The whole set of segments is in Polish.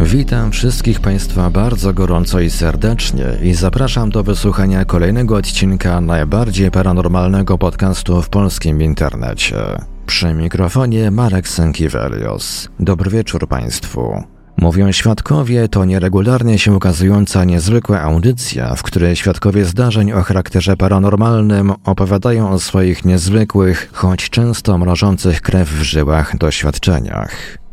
Witam wszystkich Państwa bardzo gorąco i serdecznie i zapraszam do wysłuchania kolejnego odcinka najbardziej paranormalnego podcastu w polskim internecie. Przy mikrofonie Marek Sękiewelios. Dobry wieczór Państwu. Mówią świadkowie to nieregularnie się ukazująca niezwykła audycja, w której świadkowie zdarzeń o charakterze paranormalnym opowiadają o swoich niezwykłych, choć często mrożących krew w żyłach doświadczeniach.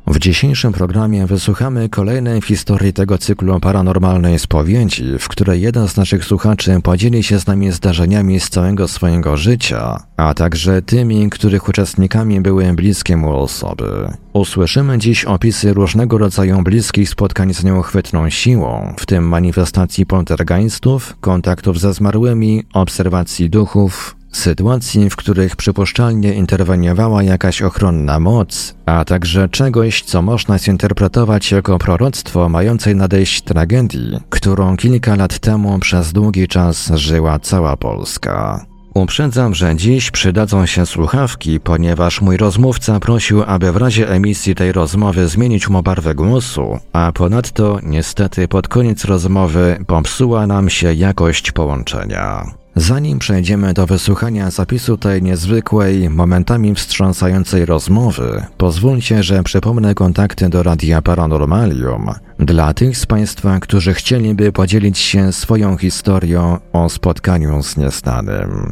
W dzisiejszym programie wysłuchamy kolejnej historii tego cyklu paranormalnej spowiedzi, w której jeden z naszych słuchaczy podzieli się z nami zdarzeniami z całego swojego życia, a także tymi, których uczestnikami były bliskie mu osoby. Usłyszymy dziś opisy różnego rodzaju bliskich spotkań z nieuchwytną siłą, w tym manifestacji poltergeistów, kontaktów ze zmarłymi, obserwacji duchów, sytuacji, w których przypuszczalnie interweniowała jakaś ochronna moc, a także czegoś, co można zinterpretować jako proroctwo mającej nadejść tragedii, którą kilka lat temu przez długi czas żyła cała Polska. Uprzedzam, że dziś przydadzą się słuchawki, ponieważ mój rozmówca prosił, aby w razie emisji tej rozmowy zmienić mu barwę głosu, a ponadto niestety pod koniec rozmowy popsuła nam się jakość połączenia. Zanim przejdziemy do wysłuchania zapisu tej niezwykłej, momentami wstrząsającej rozmowy, pozwólcie, że przypomnę kontakty do Radia Paranormalium dla tych z Państwa, którzy chcieliby podzielić się swoją historią o spotkaniu z nieznanym.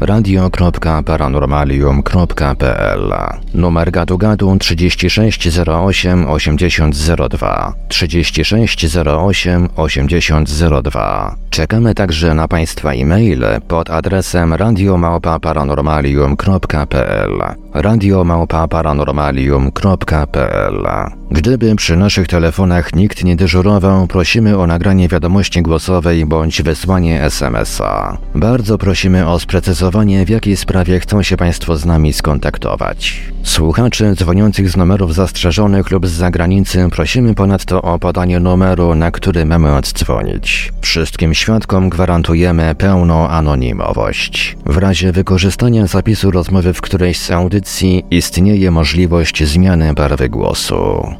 radio.paranormalium.pl, numer gadu-gadu 3608 8002, 3608 8002. Czekamy także na Państwa e-maile pod adresem radio@paranormalium.pl, radio@paranormalium.pl. Gdyby przy naszych telefonach nikt nie dyżurował, prosimy o nagranie wiadomości głosowej bądź wysłanie SMS-a. Bardzo prosimy o sprecyzowanie, w jakiej sprawie chcą się Państwo z nami skontaktować. Słuchaczy dzwoniących z numerów zastrzeżonych lub z zagranicy prosimy ponadto o podanie numeru, na który mamy oddzwonić. Wszystkim świadkom gwarantujemy pełną anonimowość. W razie wykorzystania zapisu rozmowy w którejś z audycji istnieje możliwość zmiany barwy głosu.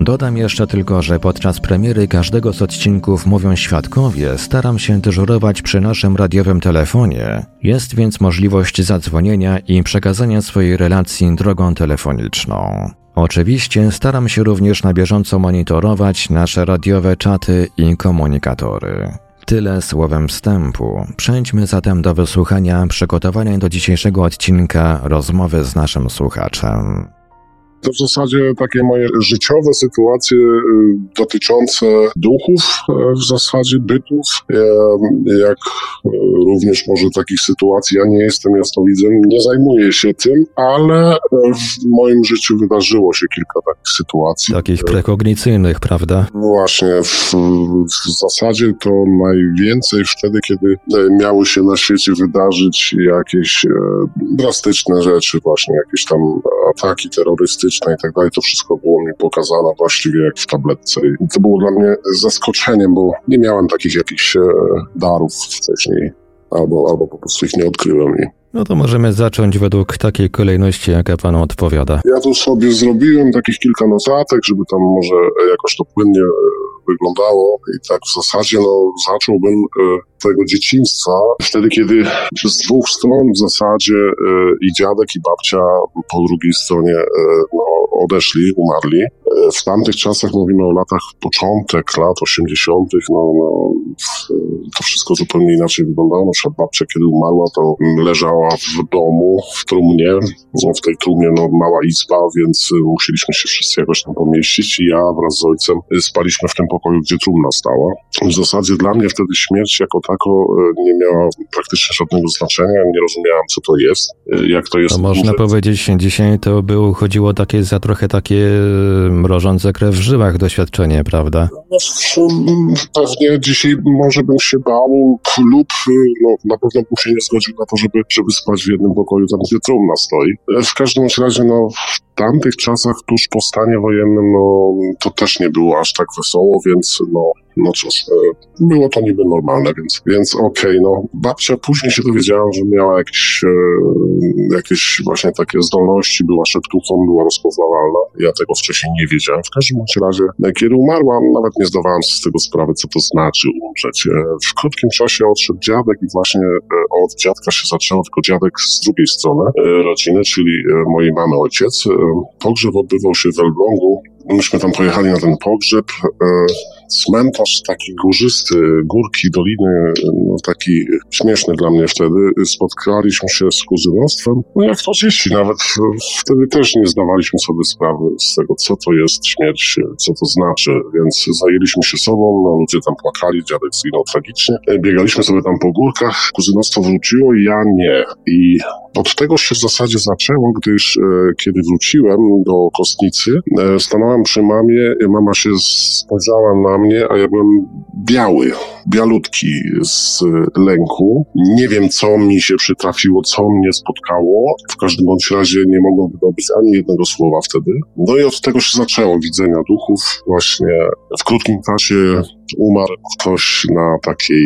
Dodam jeszcze tylko, że podczas premiery każdego z odcinków Mówią Świadkowie staram się dyżurować przy naszym radiowym telefonie. Jest więc możliwość zadzwonienia i przekazania swojej relacji drogą telefoniczną. Oczywiście staram się również na bieżąco monitorować nasze radiowe czaty i komunikatory. Tyle słowem wstępu. Przejdźmy zatem do wysłuchania przygotowanej do dzisiejszego odcinka rozmowy z naszym słuchaczem. To w zasadzie takie moje życiowe sytuacje dotyczące duchów, w zasadzie bytów, jak również może takich sytuacji. Ja nie jestem jasnowidzem, nie zajmuję się tym, ale w moim życiu wydarzyło się kilka takich sytuacji. Takich prekognicyjnych, prawda? Właśnie, w zasadzie to najwięcej wtedy, kiedy miały się na świecie wydarzyć jakieś drastyczne rzeczy, właśnie jakieś tam ataki terrorystyczne i tak dalej, to wszystko było mi pokazane właściwie jak w tabletce. I to było dla mnie zaskoczeniem, bo nie miałem takich jakichś darów wcześniej, albo po prostu ich nie odkryłem. No to możemy zacząć według takiej kolejności, jaka panu odpowiada. Ja tu sobie zrobiłem takich kilka notatek, żeby tam może jakoś to płynnie wyglądało i tak w zasadzie zacząłbym tego dzieciństwa, wtedy kiedy z dwóch stron w zasadzie i dziadek i babcia po drugiej stronie odeszli, umarli. W tamtych czasach mówimy o latach, początek lat 80. To wszystko zupełnie inaczej wyglądało. Na przykład babcia, kiedy umarła, to leżała w domu, w trumnie. W tej trumnie mała izba, więc musieliśmy się wszyscy jakoś tam pomieścić i ja wraz z ojcem spaliśmy w tym pokoju, gdzie trumna stała. W zasadzie dla mnie wtedy śmierć jako tako nie miała praktycznie żadnego znaczenia. Nie rozumiałem, co to jest, jak to jest. To można powiedzieć, dzisiaj to chodziło takie za trochę takie mrożące krew w żyłach doświadczenie, prawda? Pewnie dzisiaj może bym się bał lub na pewno bym się nie zgodził na to, żeby spać w jednym pokoju, tam gdzie trumna stoi. W każdym razie w tamtych czasach tuż po stanie wojennym to też nie było aż tak wesoło, więc cóż, było to niby normalne, więc okej. Babcia później się dowiedziała, że miała jakieś właśnie takie zdolności, była szeptuchą, była rozpoznawalna. Ja tego wcześniej nie wiedziałem. W każdym razie, kiedy umarłam, nawet nie zdawałam sobie z tego sprawy, co to znaczy umrzeć. W krótkim czasie odszedł dziadek i właśnie od dziadka się zaczęło, tylko dziadek z drugiej strony rodziny, czyli mojej mamy ojciec. Pogrzeb odbywał się w Elblągu. Myśmy tam pojechali na ten pogrzeb. Cmentarz taki górzysty, górki, doliny, taki śmieszny dla mnie wtedy. Spotkaliśmy się z kuzynostwem. Jak to dzieci, nawet wtedy też nie zdawaliśmy sobie sprawy z tego, co to jest śmierć, co to znaczy, więc zajęliśmy się sobą, ludzie tam płakali, dziadek zginął tragicznie. Biegaliśmy sobie tam po górkach, kuzynostwo wróciło i ja nie. I od tego się w zasadzie zaczęło, gdyż kiedy wróciłem do Kostnicy, stanąłem przy mamie, mama się spojrzała na mnie, a ja byłem bialutki z lęku. Nie wiem, co mi się przytrafiło, co mnie spotkało. W każdym bądź razie nie mogłem wydobyć ani jednego słowa wtedy. I od tego się zaczęło widzenia duchów. Właśnie w krótkim czasie umarł ktoś na takiej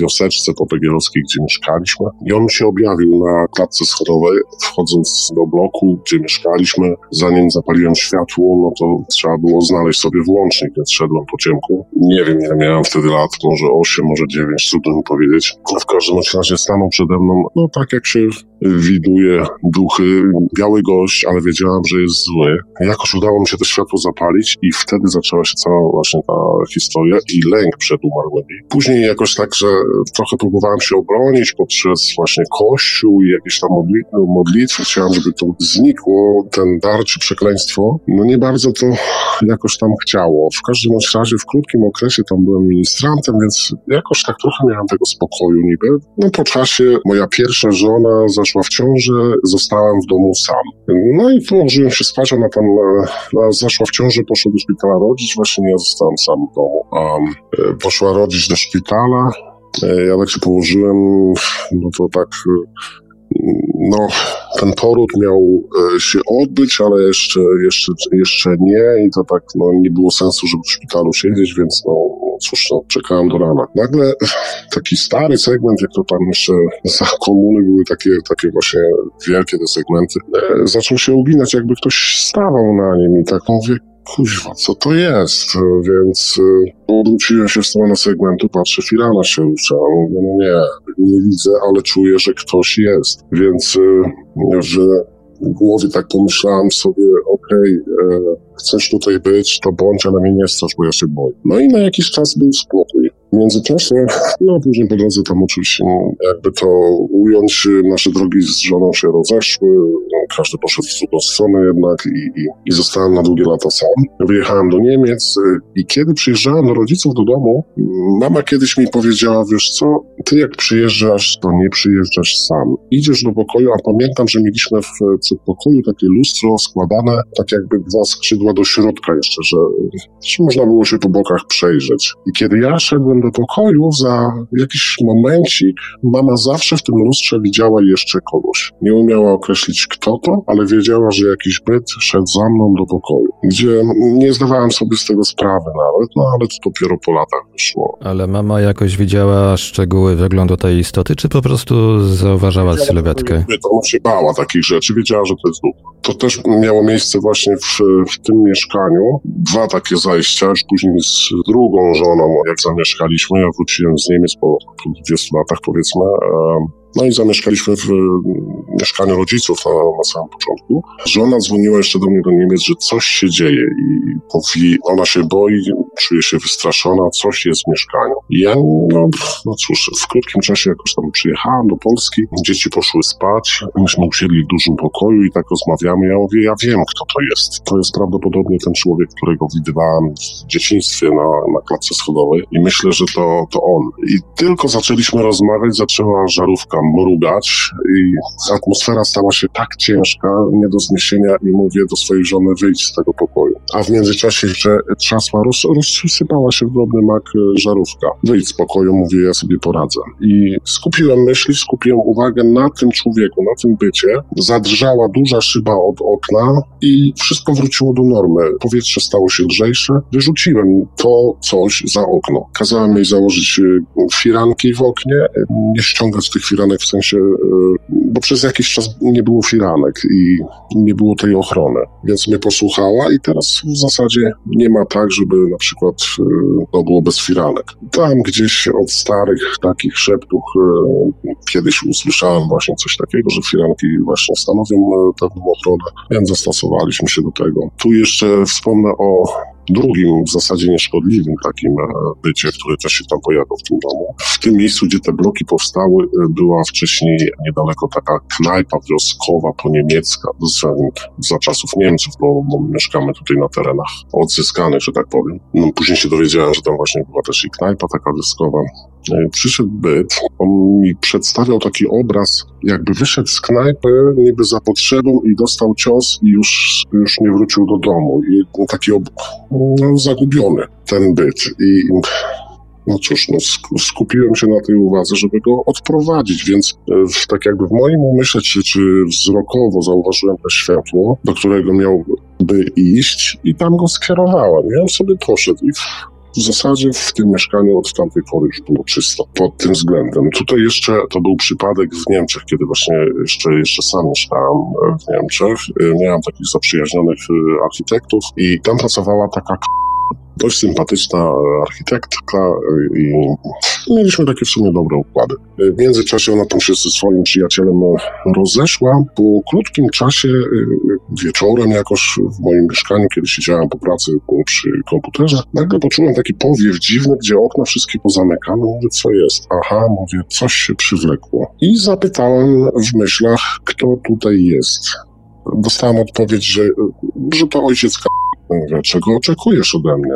wioseczce popegielowskiej, gdzie mieszkaliśmy. I on się objawił na klatce schodowej, wchodząc do bloku, gdzie mieszkaliśmy. Zanim zapaliłem światło, to trzeba było znaleźć sobie włącznik, więc szedłem po ciemku. Nie wiem, ile miałem wtedy lat, może 8, może 9, trudno mi powiedzieć. W każdym razie stanął przede mną, tak jak się widuje duchy, biały gość, ale wiedziałem, że jest zły. Jakoś udało mi się to światło zapalić i wtedy zaczęła się cała właśnie ta historia i lęk przed umarłymi. Później jakoś tak, że trochę próbowałem się obronić poprzez właśnie kościół i jakieś tam modlitwy. Chciałem, żeby to znikło, ten dar czy przekleństwo. Nie bardzo to jakoś tam chciało. W każdym razie w krótkim okresie tam byłem ministrantem, więc jakoś tak trochę miałem tego spokoju niby. Po czasie moja pierwsza żona zaszła w ciążę, zostałem w domu sam. I położyłem się spać, ona tam zaszła w ciążę, poszła do szpitala rodzić, właśnie ja zostałem sam w domu. Poszła rodzić do szpitala, ja tak się położyłem, ten poród miał się odbyć, ale jeszcze nie i to tak nie było sensu, żeby w szpitalu siedzieć, więc czekałem do rana. Nagle taki stary segment, jak to tam jeszcze za komuny były takie właśnie wielkie te segmenty, zaczął się uginać, jakby ktoś stawał na nim i tak mówię, kuźwa, co to jest? Więc odwróciłem się w stronę segmentu, patrzę, firana się rusza. Mówię, nie widzę, ale czuję, że ktoś jest. Więc że w głowie tak pomyślałem sobie, chcesz tutaj być, to bądź, ale mnie nie strasz, bo ja się boję. I na jakiś czas był spokój. W międzyczasie, no później po drodze tam uczył się jakby to ująć, nasze drogi z żoną się rozeszły, każdy poszedł w drugą stronę jednak i zostałem na długie lata sam. Wyjechałem do Niemiec i kiedy przyjeżdżałem do rodziców do domu, mama kiedyś mi powiedziała, wiesz co, ty jak przyjeżdżasz, to nie przyjeżdżasz sam. Idziesz do pokoju, a pamiętam, że mieliśmy w pokoju takie lustro składane, tak jakby dwa skrzydła do środka jeszcze, że można było się po bokach przejrzeć. I kiedy ja szedłem do pokoju, za jakiś momencik mama zawsze w tym lustrze widziała jeszcze kogoś. Nie umiała określić kto to, ale wiedziała, że jakiś byt szedł za mną do pokoju, gdzie nie zdawałem sobie z tego sprawy nawet, no ale to dopiero po latach wyszło. Ale mama jakoś widziała szczegóły wyglądu tej istoty, czy po prostu zauważała wiedziała sylwetkę? Ona się bała takich rzeczy, wiedziała, że to jest duch. To też miało miejsce właśnie w tym mieszkaniu. Dwa takie zajścia, już później z drugą żoną, jak zamieszkaliśmy, ja wróciłem z Niemiec po 20 latach powiedzmy, no i zamieszkaliśmy w mieszkaniu rodziców na samym początku. Żona dzwoniła jeszcze do mnie do Niemiec, że coś się dzieje i mówi, ona się boi, czuje się wystraszona, coś jest w mieszkaniu. I ja, no cóż, w krótkim czasie jakoś tam przyjechałem do Polski, dzieci poszły spać, myśmy usiedli w dużym pokoju i tak rozmawiamy. Ja mówię, ja wiem kto to jest. To jest prawdopodobnie ten człowiek, którego widywałem w dzieciństwie na klatce schodowej i myślę, że to on. I tylko zaczęliśmy rozmawiać, zaczęła żarówka mrugać i atmosfera stała się tak ciężka, nie do zniesienia i mówię do swojej żony wyjść z tego pokoju. A w międzyczasie jeszcze trzasła, rozsypała się w drobny mak żarówka. Wyjdź z pokoju, mówię, ja sobie poradzę. I skupiłem myśli, skupiłem uwagę na tym człowieku, na tym bycie. Zadrżała duża szyba od okna i wszystko wróciło do normy. Powietrze stało się lżejsze. Wyrzuciłem to coś za okno. Kazałem jej założyć firanki w oknie, nie ściągać tych firanek w sensie, bo przez jakiś czas nie było firanek i nie było tej ochrony, więc mnie posłuchała i teraz w zasadzie nie ma tak, żeby na przykład to było bez firanek. Tam gdzieś od starych takich szeptów kiedyś usłyszałem właśnie coś takiego, że firanki właśnie stanowią pewną ochronę, więc zastosowaliśmy się do tego. Tu jeszcze wspomnę o drugim, w zasadzie nieszkodliwym takim bycie, które też się tam pojawiło w tym domu. W tym miejscu, gdzie te bloki powstały, była wcześniej niedaleko taka knajpa wioskowa poniemiecka za czasów Niemców, bo mieszkamy tutaj na terenach odzyskanych, że tak powiem. No, później się dowiedziałem, że tam właśnie była też i knajpa taka wioskowa. Przyszedł byt, on mi przedstawiał taki obraz, jakby wyszedł z knajpy, niby za potrzebą i dostał cios i już nie wrócił do domu. I taki zagubiony ten byt. I no cóż, skupiłem się na tej uwadze, żeby go odprowadzić, więc tak jakby w moim umyśle, czy wzrokowo zauważyłem to światło, do którego miałby iść i tam go skierowałem. I on sobie poszedł i w zasadzie w tym mieszkaniu od tamtej pory już było czysto pod tym względem. Tutaj jeszcze to był przypadek w Niemczech, kiedy właśnie jeszcze sam mieszkałem w Niemczech. Miałem takich zaprzyjaźnionych architektów i tam pracowała taka dość sympatyczna architektka i mieliśmy takie w sumie dobre układy. W międzyczasie ona tam się ze swoim przyjacielem rozeszła. Po krótkim czasie, wieczorem jakoś w moim mieszkaniu, kiedy siedziałem po pracy przy komputerze, nagle poczułem taki powiew dziwny, gdzie okna wszystkie pozamykane. Mówię, co jest? Aha, mówię, coś się przywlekło. I zapytałem w myślach, kto tutaj jest. Dostałem odpowiedź, że to ojciec Mówię, czego oczekujesz ode mnie?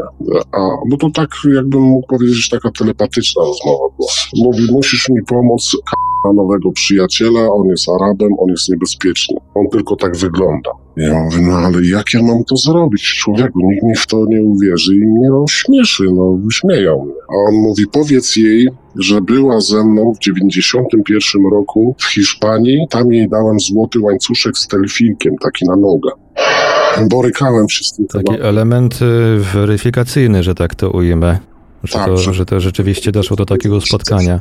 Bo to tak, jakbym mógł powiedzieć, taka telepatyczna rozmowa była. Mówi, musisz mi pomóc, nowego przyjaciela, on jest Arabem, on jest niebezpieczny. On tylko tak wygląda. Ja mówię, no ale jak ja mam to zrobić, człowieku? Nikt mi w to nie uwierzy i mnie śmieszy, śmieją mnie. A on mówi, powiedz jej, że była ze mną w 91 roku w Hiszpanii, tam jej dałem złoty łańcuszek z telfinkiem, taki na nogę. Borykałem się z tym. Taki element weryfikacyjny, że tak to ujmę. Że rzeczywiście doszło do takiego spotkania.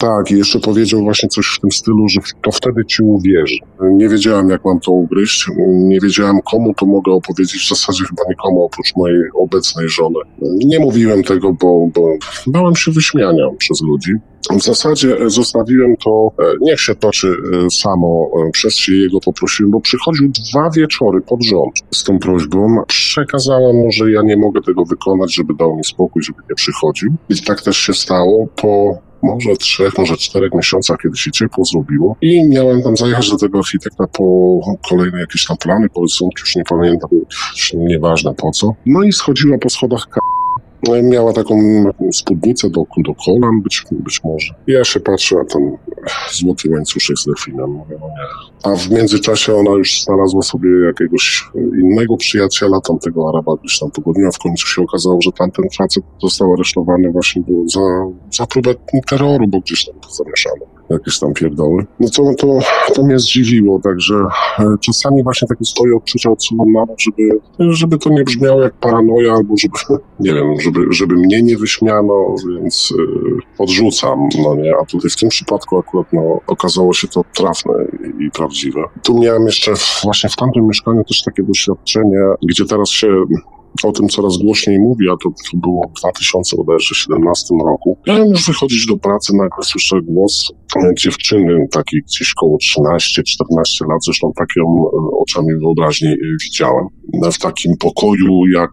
Tak, i jeszcze powiedział właśnie coś w tym stylu, że to wtedy ci uwierzy. Nie wiedziałem, jak mam to ugryźć, nie wiedziałem, komu to mogę opowiedzieć, w zasadzie chyba nikomu oprócz mojej obecnej żony. Nie mówiłem tego, bo bałem się wyśmiania przez ludzi. W zasadzie zostawiłem to, niech się toczy samo, przez się jego poprosiłem, bo przychodził 2 wieczory pod rząd z tą prośbą. Przekazałem mu, że ja nie mogę tego wykonać, żeby dał mi spokój, żeby nie przychodził. I tak też się stało po może 3, może 4 miesiącach, kiedy się ciepło zrobiło i miałem tam zajechać do tego architekta po kolejne jakieś tam plany, porysunki, już nie pamiętam, już nieważne po co. No i schodziła po schodach miała taką spódnicę do kolan, być może. Ja się patrzę, a tam złoty łańcuszek z delfinem, mówię, no nie. A w międzyczasie ona już znalazła sobie jakiegoś innego przyjaciela, tamtego Araba gdzieś tam pogodniła. W końcu się okazało, że tamten facet został aresztowany właśnie za próbę terroru, bo gdzieś tam to zamieszano. Jakieś tam pierdoły. No co to mnie zdziwiło, także czasami właśnie takie swoje odczucia odsuwam nawet, żeby to nie brzmiało jak paranoja, albo żeby, nie wiem, żeby mnie nie wyśmiano, więc odrzucam, no nie, a tutaj w tym przypadku akurat no, okazało się to trafne i prawdziwe. Tu miałem jeszcze właśnie w tamtym mieszkaniu też takie doświadczenie, gdzie teraz się o tym coraz głośniej mówi, a to było w 2017 roku. Miałem już wychodzić do pracy, nagle słyszę głos dziewczyny, takiej gdzieś koło 13-14 lat, zresztą tak ją oczami wyobraźni widziałem. W takim pokoju jak,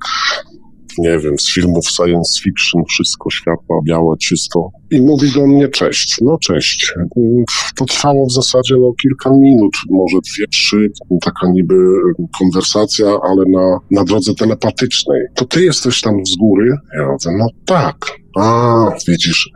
nie wiem, z filmów science fiction, wszystko światła białe, czysto. I mówi do mnie cześć. No cześć. To trwało w zasadzie no, kilka minut, może 2-3, taka niby konwersacja, ale na drodze telepatycznej. To ty jesteś tam z góry? Ja mówię, no tak. A, widzisz,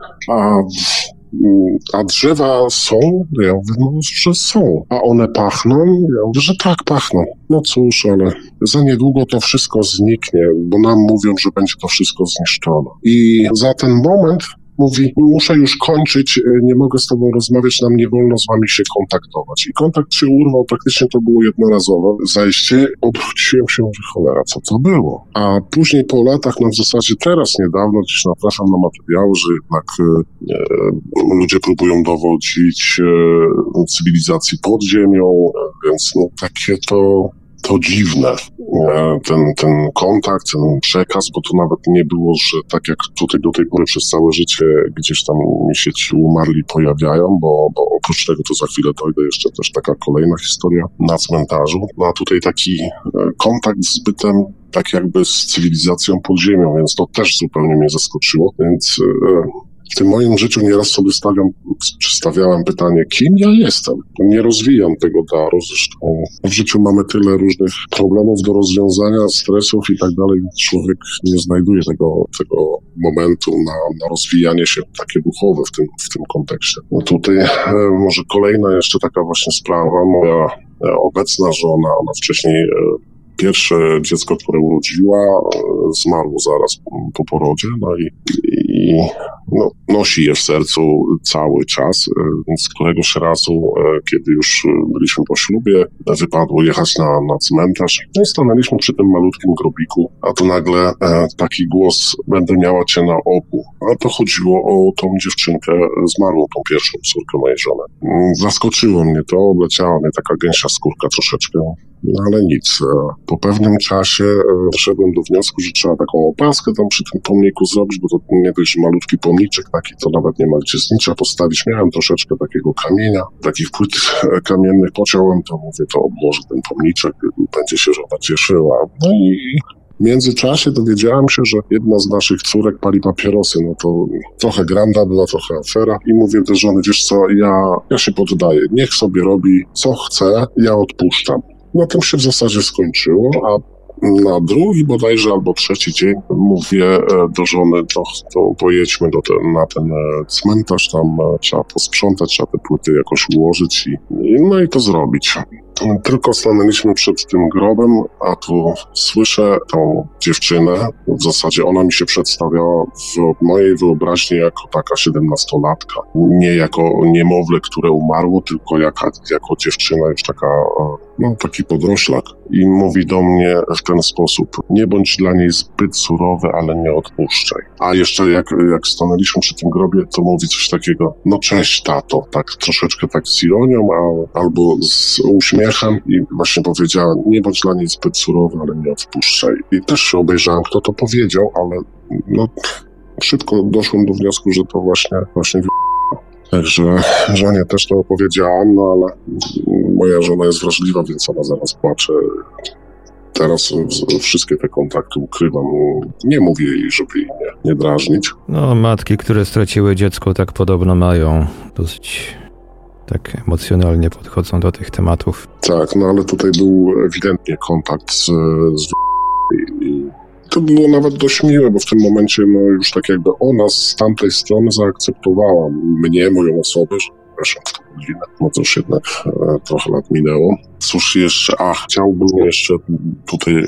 a drzewa są? Ja mówię, no, że są. A one pachną? Ja mówię, że tak, pachną. No cóż, ale za niedługo to wszystko zniknie, bo nam mówią, że będzie to wszystko zniszczone. I za ten moment mówi, muszę już kończyć, nie mogę z tobą rozmawiać, nam nie wolno z wami się kontaktować. I kontakt się urwał, praktycznie to było jednorazowe zajście. Obróciłem się, mówię, cholera, co to było? A później po latach, no w zasadzie teraz niedawno gdzieś natrafam na materiały, że jednak ludzie próbują dowodzić cywilizacji pod ziemią, więc no takie to dziwne, ten kontakt, ten przekaz, bo to nawet nie było, że tak jak tutaj do tej pory przez całe życie gdzieś tam się ci umarli pojawiają, bo oprócz tego to za chwilę dojdę jeszcze też taka kolejna historia na cmentarzu, no a tutaj taki kontakt z bytem, tak jakby z cywilizacją pod ziemią, więc to też zupełnie mnie zaskoczyło, więc w tym moim życiu nieraz sobie stawiałem pytanie, kim ja jestem? Nie rozwijam tego daru, zresztą w życiu mamy tyle różnych problemów do rozwiązania, stresów i tak dalej. Człowiek nie znajduje tego momentu na rozwijanie się takie duchowe w tym kontekście. No tutaj może kolejna jeszcze taka właśnie sprawa. Moja obecna żona, ona wcześniej pierwsze dziecko, które urodziła, zmarło zaraz po porodzie, no i no, nosi je w sercu cały czas, więc któregoś razu, kiedy już byliśmy po ślubie, wypadło jechać na cmentarz. No i stanęliśmy przy tym malutkim grobiku, a to nagle taki głos, będę miała cię na oku. A to chodziło o tą dziewczynkę zmarłą, tą pierwszą córkę mojej żony. Zaskoczyło mnie to, obleciała mnie taka gęsia skórka troszeczkę. No ale nic, po pewnym czasie doszedłem do wniosku, że trzeba taką opaskę tam przy tym pomniku zrobić, bo to nie dość malutki pomniczek taki, to nawet nie ma gdzie znicza postawić. Miałem troszeczkę takiego kamienia, takich płyt kamiennych, pociąłem to, mówię, to obłożę ten pomniczek, będzie się żona cieszyła. No i w międzyczasie dowiedziałem się, że jedna z naszych córek pali papierosy, no to trochę granda była, trochę afera i mówię do żony, wiesz co, ja się poddaję, niech sobie robi co chce, ja odpuszczam. No tym się w zasadzie skończyło, a na drugi bodajże albo trzeci dzień mówię do żony, to pojedźmy na ten cmentarz, tam trzeba posprzątać, trzeba te płyty jakoś ułożyć i to zrobić. Tylko stanęliśmy przed tym grobem, a tu słyszę tą dziewczynę, w zasadzie ona mi się przedstawiała w mojej wyobraźni jako taka 17-latka. Nie jako niemowlę, które umarło, tylko jako dziewczyna już taka no, taki podroślak i mówi do mnie w ten sposób: nie bądź dla niej zbyt surowy, ale nie odpuszczaj. A jeszcze jak stanęliśmy przy tym grobie, to mówi coś takiego: no cześć tato, tak troszeczkę tak z ironią albo z uśmiechem, i właśnie powiedziała: nie bądź dla niej zbyt surowy, ale nie odpuszczaj. I też się obejrzałem, kto to powiedział, ale no szybko doszłem do wniosku, że to właśnie Także żonie też to opowiedziałam, no ale moja żona jest wrażliwa, więc ona zaraz płacze. Teraz wszystkie te kontakty ukrywam. Nie mówię jej, żeby jej nie drażnić. No, matki, które straciły dziecko, tak podobno mają dosyć... tak emocjonalnie podchodzą do tych tematów. Tak, no ale tutaj był ewidentnie kontakt z... To było nawet dość miłe, bo w tym momencie no już tak jakby ona z tamtej strony zaakceptowała mnie, moją osobę, że przepraszam, no to już jednak trochę lat minęło. Cóż jeszcze, chciałbym jeszcze tutaj,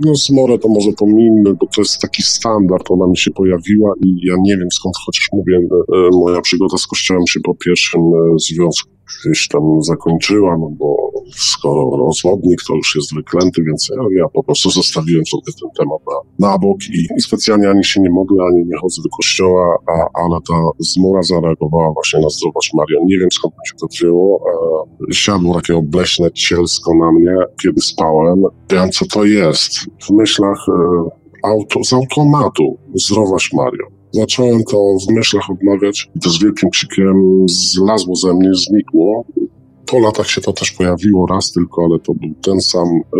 no zmorę to może pomijmy, bo to jest taki standard, ona mi się pojawiła i ja nie wiem skąd, chociaż mówię, moja przygoda z kościołem się po pierwszym związku gdzieś tam zakończyła, no bo skoro rozwodnik to już jest wyklęty, więc ja po prostu zostawiłem sobie ten temat na bok i specjalnie ani się nie modlę, ani nie chodzę do kościoła, ale ta zmora zareagowała właśnie na Zdrowaś Marię. Nie wiem skąd mi się to wzięło. Siadło takie obleśne cielsko na mnie, kiedy spałem. Wiem co to jest. W myślach z automatu Zdrowaś Marią. Zacząłem to w myślach odmawiać i to z wielkim krzykiem zlazło ze mnie, znikło. Po latach się to też pojawiło raz tylko, ale to był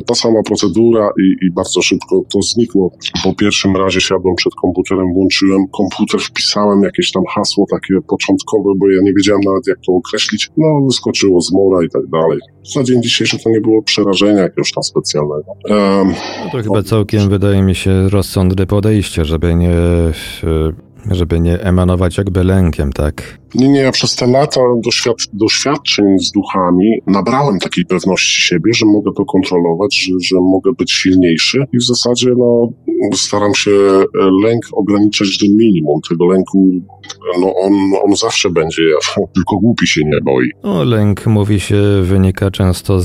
ta sama procedura i bardzo szybko to znikło. Po pierwszym razie siadłem przed komputerem, włączyłem komputer, wpisałem jakieś tam hasło takie początkowe, bo ja nie wiedziałem nawet jak to określić. No wyskoczyło zmora i tak dalej. Na dzień dzisiejszy to nie było przerażenia jakiegoś tam specjalnego. No to chyba całkiem wydaje mi się rozsądne podejście, żeby nie emanować jakby lękiem, tak? Nie, ja przez te lata doświadczeń z duchami nabrałem takiej pewności siebie, że mogę to kontrolować, że mogę być silniejszy i w zasadzie no staram się lęk ograniczać do minimum. Tego lęku, no on zawsze będzie, tylko głupi się nie boi. No, lęk, mówi się, wynika często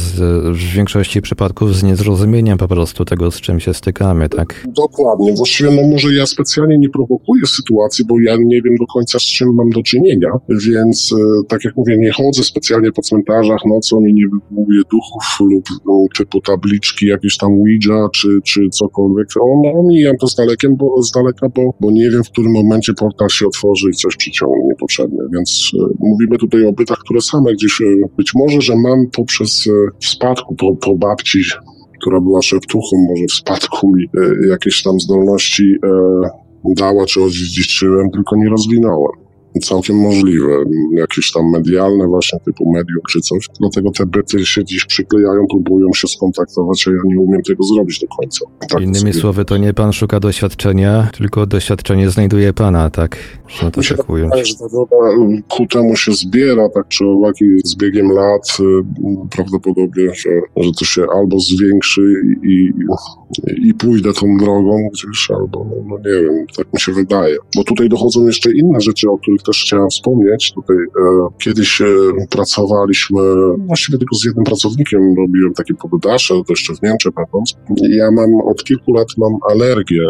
w większości przypadków z niezrozumieniem po prostu tego, z czym się stykamy, tak? Dokładnie. Właściwie no może ja specjalnie nie prowokuję sytuacji, bo ja nie wiem do końca z czym mam do czynienia, więc tak jak mówię, nie chodzę specjalnie po cmentarzach nocą i nie wywołuję duchów lub typu tabliczki, jakieś tam Ouija czy cokolwiek. Omijam to z daleka, bo nie wiem, w którym momencie portal się otworzy i coś przyciągnie niepotrzebne, więc mówimy tutaj o bytach, które same gdzieś, być może, że mam poprzez w spadku po babci, która była szeptuchą, może w spadku mi jakieś tam zdolności dała czy odziedziczyłem, tylko nie rozwinąłem. Całkiem możliwe, jakieś tam medialne właśnie, typu medium czy coś. Dlatego te byty się dziś przyklejają, próbują się skontaktować, a ja nie umiem tego zrobić do końca. Tak Innymi słowy, to nie pan szuka doświadczenia, tylko doświadczenie znajduje pana, tak? Można to tak ująć. Że ta droga ku temu się zbiera, tak czy owak, i z biegiem lat prawdopodobnie, że to się albo zwiększy i pójdę tą drogą gdzieś, albo no nie wiem, tak mi się wydaje. Bo tutaj dochodzą jeszcze inne rzeczy, o których też chciałem wspomnieć. Tutaj kiedyś pracowaliśmy, właściwie tylko z jednym pracownikiem robiłem takie poddasze, to jeszcze w Niemczech będąc. Ja od kilku lat mam alergię,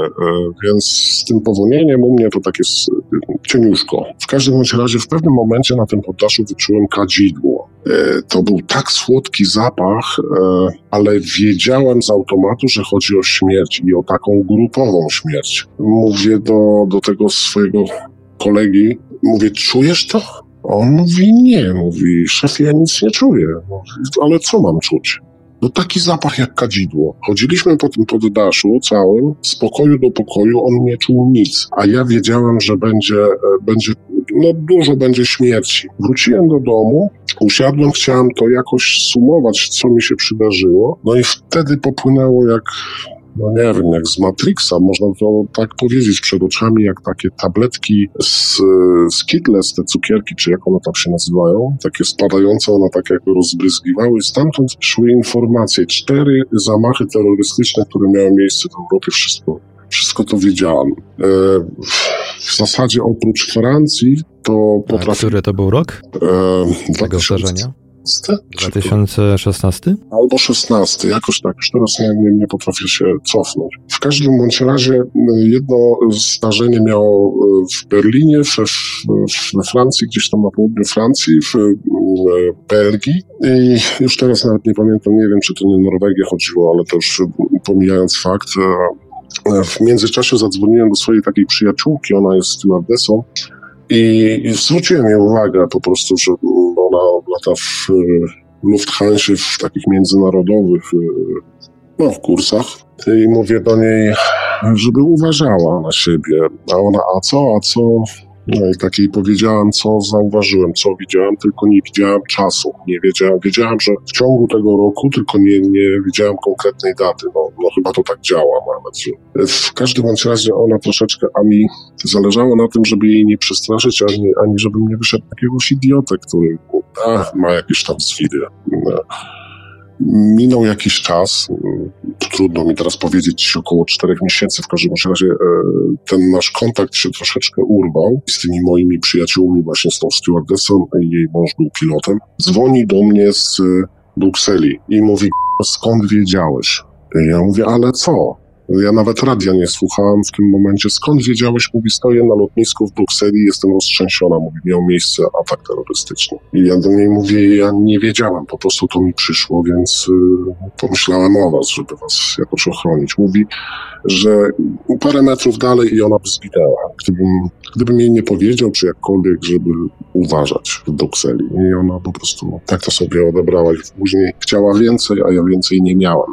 więc z tym powonieniem u mnie to takie cieniuszko. W każdym bądź razie w pewnym momencie na tym poddaszu wyczułem kadzidło. To był tak słodki zapach, ale wiedziałem z automatu, że chodzi o śmierć i o taką grupową śmierć. Mówię do tego swojego kolegi, mówię, czujesz to? On mówi, nie, mówi, szefie, ja nic nie czuję. Mówi, ale co mam czuć? No taki zapach jak kadzidło. Chodziliśmy po tym poddaszu całym, z pokoju do pokoju, on nie czuł nic, a ja wiedziałem, że będzie dużo śmierci. Wróciłem do domu, usiadłem, chciałem to jakoś sumować, co mi się przydarzyło, no i wtedy popłynęło jak... no nie wiem, jak z Matrixa, można to tak powiedzieć, przed oczami, jak takie tabletki z Skittles, te cukierki, czy jak one tam się nazywają, takie spadające, one tak jakby rozbryzgiwały. Stamtąd szły informacje. 4 zamachy terrorystyczne, które miały miejsce w Europie, wszystko to wiedziałem. W zasadzie oprócz Francji to potrafi... Który to był rok tego zdarzenia? 2016? Albo 16, jakoś tak. Już teraz nie potrafię się cofnąć. W każdym bądź razie jedno zdarzenie miało w Berlinie, we Francji, gdzieś tam na południu Francji, w Belgii. I już teraz nawet nie pamiętam, nie wiem, czy to nie Norwegię chodziło, ale to już pomijając fakt. W międzyczasie zadzwoniłem do swojej takiej przyjaciółki, ona jest stewardessą, i zwróciłem jej uwagę po prostu, że ona lata w Lufthansa, w takich międzynarodowych w kursach, i mówię do niej, żeby uważała na siebie, a ona a co? No i tak jej powiedziałem, co zauważyłem, co widziałem, tylko nie widziałem czasu, nie wiedziałem. Wiedziałem, że w ciągu tego roku, tylko nie widziałem konkretnej daty. No chyba to tak działa nawet. W każdym bądź razie ona troszeczkę, a mi zależało na tym, żeby jej nie przestraszyć, ani żeby mnie wyszedł jakiegoś idiotę, który ma jakieś tam zwidy. Minął jakiś czas, trudno mi teraz powiedzieć, około 4 miesięcy, w każdym razie ten nasz kontakt się troszeczkę urwał z tymi moimi przyjaciółmi, właśnie z tą stewardessą, jej mąż był pilotem. Dzwoni do mnie z Brukseli i mówi, skąd wiedziałeś? Ja mówię, ale co? Ja nawet radia nie słuchałem w tym momencie. Skąd wiedziałeś? Mówi, stoję na lotnisku w Brukseli, jestem roztrzęsiona. Mówi, miał miejsce atak terrorystyczny. I ja do niej mówię, ja nie wiedziałem, po prostu to mi przyszło, więc pomyślałem o was, żeby was jakoś ochronić. Mówi, że parę metrów dalej i ona by zginęła, gdybym jej nie powiedział, czy jakkolwiek, żeby uważać w Brukseli. I ona po prostu tak to sobie odebrała i później chciała więcej, a ja więcej nie miałem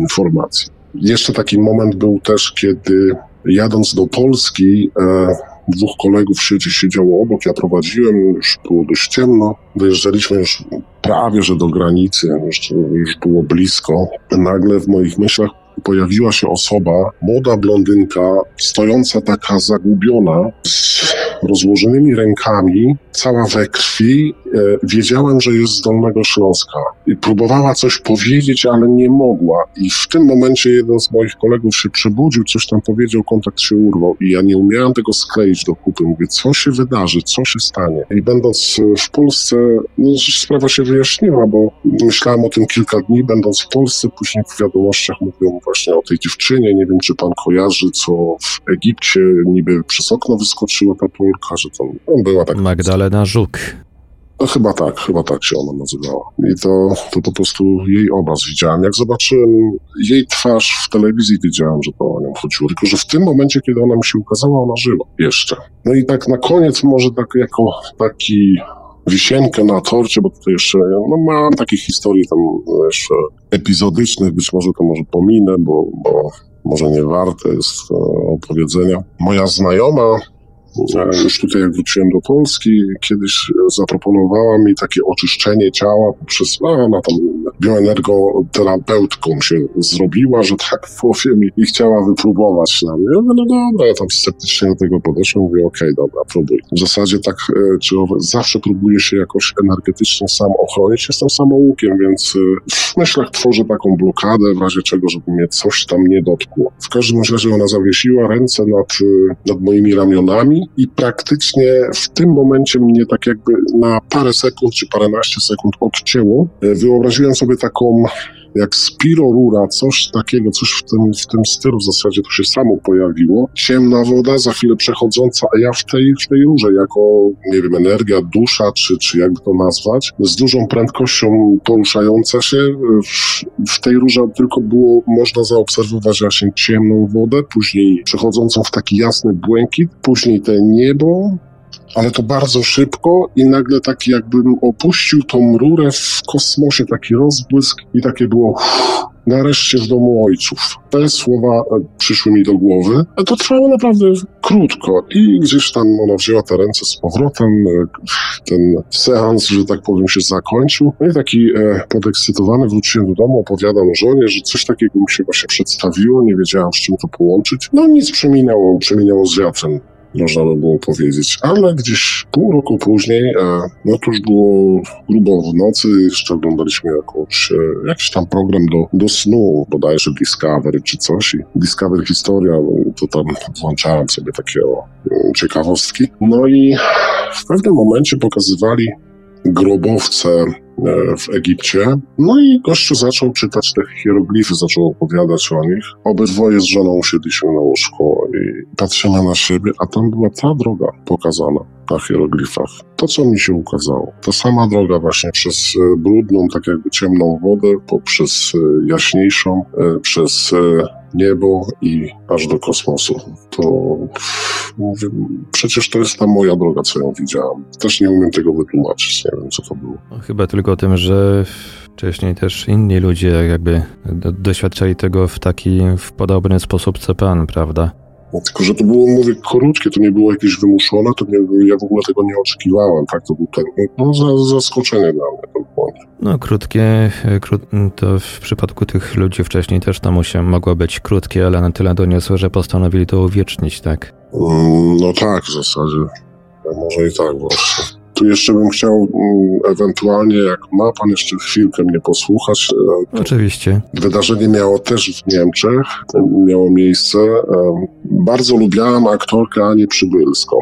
informacji. Jeszcze taki moment był też, kiedy jadąc do Polski, dwóch kolegów siedziało obok, ja prowadziłem, już było dość ciemno, dojeżdżaliśmy już prawie, że do granicy, już było blisko. Nagle w moich myślach pojawiła się osoba, młoda blondynka, stojąca taka zagubiona, z rozłożonymi rękami, cała we krwi. Wiedziałem, że jest z Dolnego Śląska. I próbowała coś powiedzieć, ale nie mogła. I w tym momencie jeden z moich kolegów się przebudził, coś tam powiedział, kontakt się urwał. I ja nie umiałem tego skleić do kupy. Mówię, co się wydarzy, co się stanie? I będąc w Polsce, sprawa się wyjaśniła, bo myślałem o tym kilka dni. Będąc w Polsce, później w wiadomościach mówią właśnie o tej dziewczynie. Nie wiem, czy pan kojarzy, co w Egipcie niby przez okno wyskoczyła ta Polka, że tam była taka... Magdalena Żuk. No chyba tak się ona nazywała. I to po prostu jej obraz widziałem. Jak zobaczyłem jej twarz w telewizji, wiedziałem, że to o nią chodziło. Tylko, że w tym momencie, kiedy ona mi się ukazała, ona żyła jeszcze. No i tak na koniec może tak jako taki wisienkę na torcie, bo tutaj jeszcze mam takich historii tam jeszcze epizodycznych, być może to pominę, bo może nie warte jest opowiedzenia. Moja znajoma, już tutaj jak wróciłem do Polski, kiedyś zaproponowała mi takie oczyszczenie ciała poprzez, ona tam bioenergoterapeutką się zrobiła, że tak powiem, i chciała wypróbować na mnie. No dobra, ja tam sceptycznie do tego podeszłem, mówię, okej, dobra, próbuj. W zasadzie tak, czy zawsze próbuję się jakoś energetycznie sam ochronić, jestem samoukiem, więc w myślach tworzę taką blokadę, w razie czego, żeby mnie coś tam nie dotkło. W każdym razie ona zawiesiła ręce nad moimi ramionami i praktycznie w tym momencie mnie tak jakby na parę sekund czy paręnaście sekund odcięło. Wyobraziłem sobie taką jak spirorura, coś takiego, coś w tym stylu w zasadzie, to się samo pojawiło. Ciemna woda, za chwilę przechodząca, a ja w tej rurze jako, nie wiem, energia, dusza, czy jakby to nazwać, z dużą prędkością poruszająca się. W tej rurze tylko było można zaobserwować właśnie ciemną wodę, później przechodzącą w taki jasny błękit, później te niebo, ale to bardzo szybko i nagle taki jakbym opuścił tą rurę w kosmosie, taki rozbłysk i takie było nareszcie w domu ojców. Te słowa przyszły mi do głowy, ale to trwało naprawdę krótko i gdzieś tam ona wzięła te ręce z powrotem, ten seans, że tak powiem, się zakończył. No i taki podekscytowany wróciłem do domu, opowiadam żonie, że coś takiego mi się właśnie przedstawiło, nie wiedziałam z czym to połączyć. No nic, przeminęło z wiatrem. Można by było powiedzieć, ale gdzieś pół roku później, to już było grubo w nocy, jeszcze oglądaliśmy jakiś tam program do snu, bodajże Discovery czy coś. I Discovery Historia, to tam włączałem sobie takie ciekawostki. No i w pewnym momencie pokazywali grobowce w Egipcie. No i gościu zaczął czytać te hieroglify, zaczął opowiadać o nich. Obydwoje z żoną usiedliśmy na łóżku i patrzymy na siebie, a tam była ta droga pokazana na hieroglifach. To, co mi się ukazało. Ta sama droga właśnie przez brudną, tak jakby ciemną wodę, poprzez jaśniejszą, przez niebo i aż do kosmosu. To mówię, przecież to jest ta moja droga, co ją widziałem. Też nie umiem tego wytłumaczyć, nie wiem, co to było. Chyba tylko o tym, że wcześniej też inni ludzie jakby doświadczali tego w taki w podobny sposób co pan, prawda? No, tylko, że to było, mówię, krótkie, to nie było jakieś wymuszone, to nie, ja w ogóle tego nie oczekiwałem, tak, to było zaskoczenie dla mnie. To było. No krótkie, to w przypadku tych ludzi wcześniej też to mogło być krótkie, ale na tyle doniosłe, że postanowili to uwiecznić, tak? No tak, w zasadzie, może i tak właśnie. Tu jeszcze bym chciał ewentualnie, jak ma pan jeszcze chwilkę mnie posłuchać. Oczywiście. Wydarzenie miało też w Niemczech, miało miejsce. Bardzo lubiałem aktorkę Anię Przybylską,